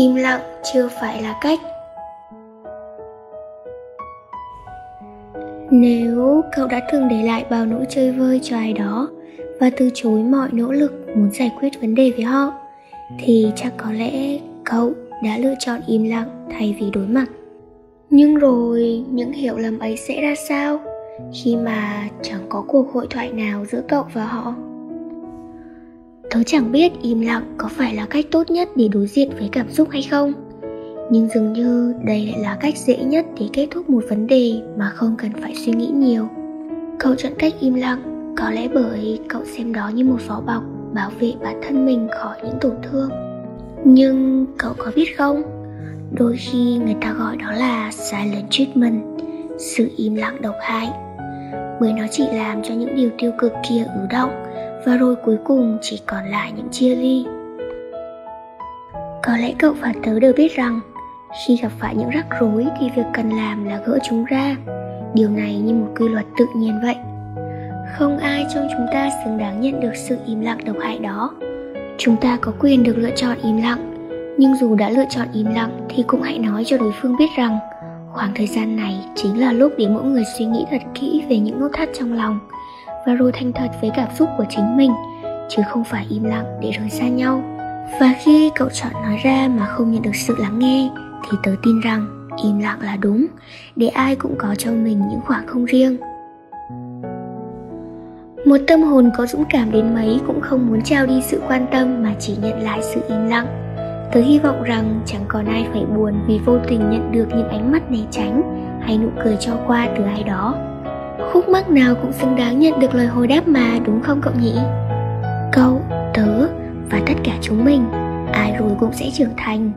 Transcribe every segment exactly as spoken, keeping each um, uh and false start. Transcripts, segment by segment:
Im lặng chưa phải là cách. Nếu cậu đã từng để lại bao nỗi chơi vơi cho ai đó và từ chối mọi nỗ lực muốn giải quyết vấn đề với họ, thì chắc có lẽ cậu đã lựa chọn im lặng thay vì đối mặt. Nhưng rồi những hiểu lầm ấy sẽ ra sao khi mà chẳng có cuộc hội thoại nào giữa cậu và họ? Tớ chẳng biết im lặng có phải là cách tốt nhất để đối diện với cảm xúc hay không, nhưng dường như đây lại là cách dễ nhất để kết thúc một vấn đề mà không cần phải suy nghĩ nhiều. Cậu chọn cách im lặng có lẽ bởi cậu xem đó như một vỏ bọc bảo vệ bản thân mình khỏi những tổn thương. Nhưng cậu có biết không, đôi khi người ta gọi đó là silent treatment, sự im lặng độc hại, bởi nó chỉ làm cho những điều tiêu cực kia ứ đọng và rồi cuối cùng chỉ còn lại những chia ly. Có lẽ cậu và tớ đều biết rằng khi gặp phải những rắc rối thì việc cần làm là gỡ chúng ra. Điều này như một quy luật tự nhiên vậy. Không ai trong chúng ta xứng đáng nhận được sự im lặng độc hại đó. Chúng ta có quyền được lựa chọn im lặng, nhưng dù đã lựa chọn im lặng thì cũng hãy nói cho đối phương biết rằng khoảng thời gian này chính là lúc để mỗi người suy nghĩ thật kỹ về những nút thắt trong lòng và rồi thành thật với cảm xúc của chính mình, chứ không phải im lặng để rời xa nhau. Và khi cậu chọn nói ra mà không nhận được sự lắng nghe, thì tớ tin rằng im lặng là đúng, để ai cũng có cho mình những khoảng không riêng. Một tâm hồn có dũng cảm đến mấy cũng không muốn trao đi sự quan tâm mà chỉ nhận lại sự im lặng. Tớ hy vọng rằng chẳng còn ai phải buồn vì vô tình nhận được những ánh mắt né tránh hay nụ cười cho qua từ ai đó. Khúc mắc nào cũng xứng đáng nhận được lời hồi đáp mà, đúng không cậu nhỉ? Cậu, tớ và tất cả chúng mình, ai rồi cũng sẽ trưởng thành.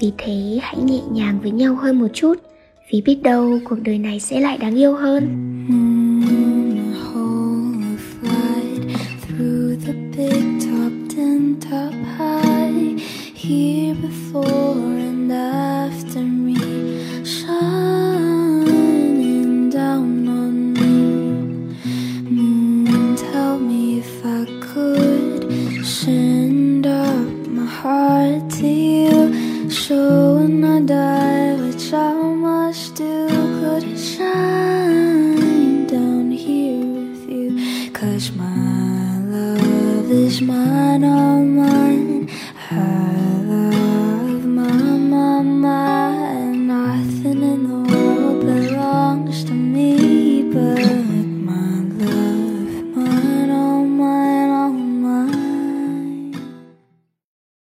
Vì thế hãy nhẹ nhàng với nhau hơn một chút, vì biết đâu cuộc đời này sẽ lại đáng yêu hơn. Shine down here with you, 'cause my love is mine.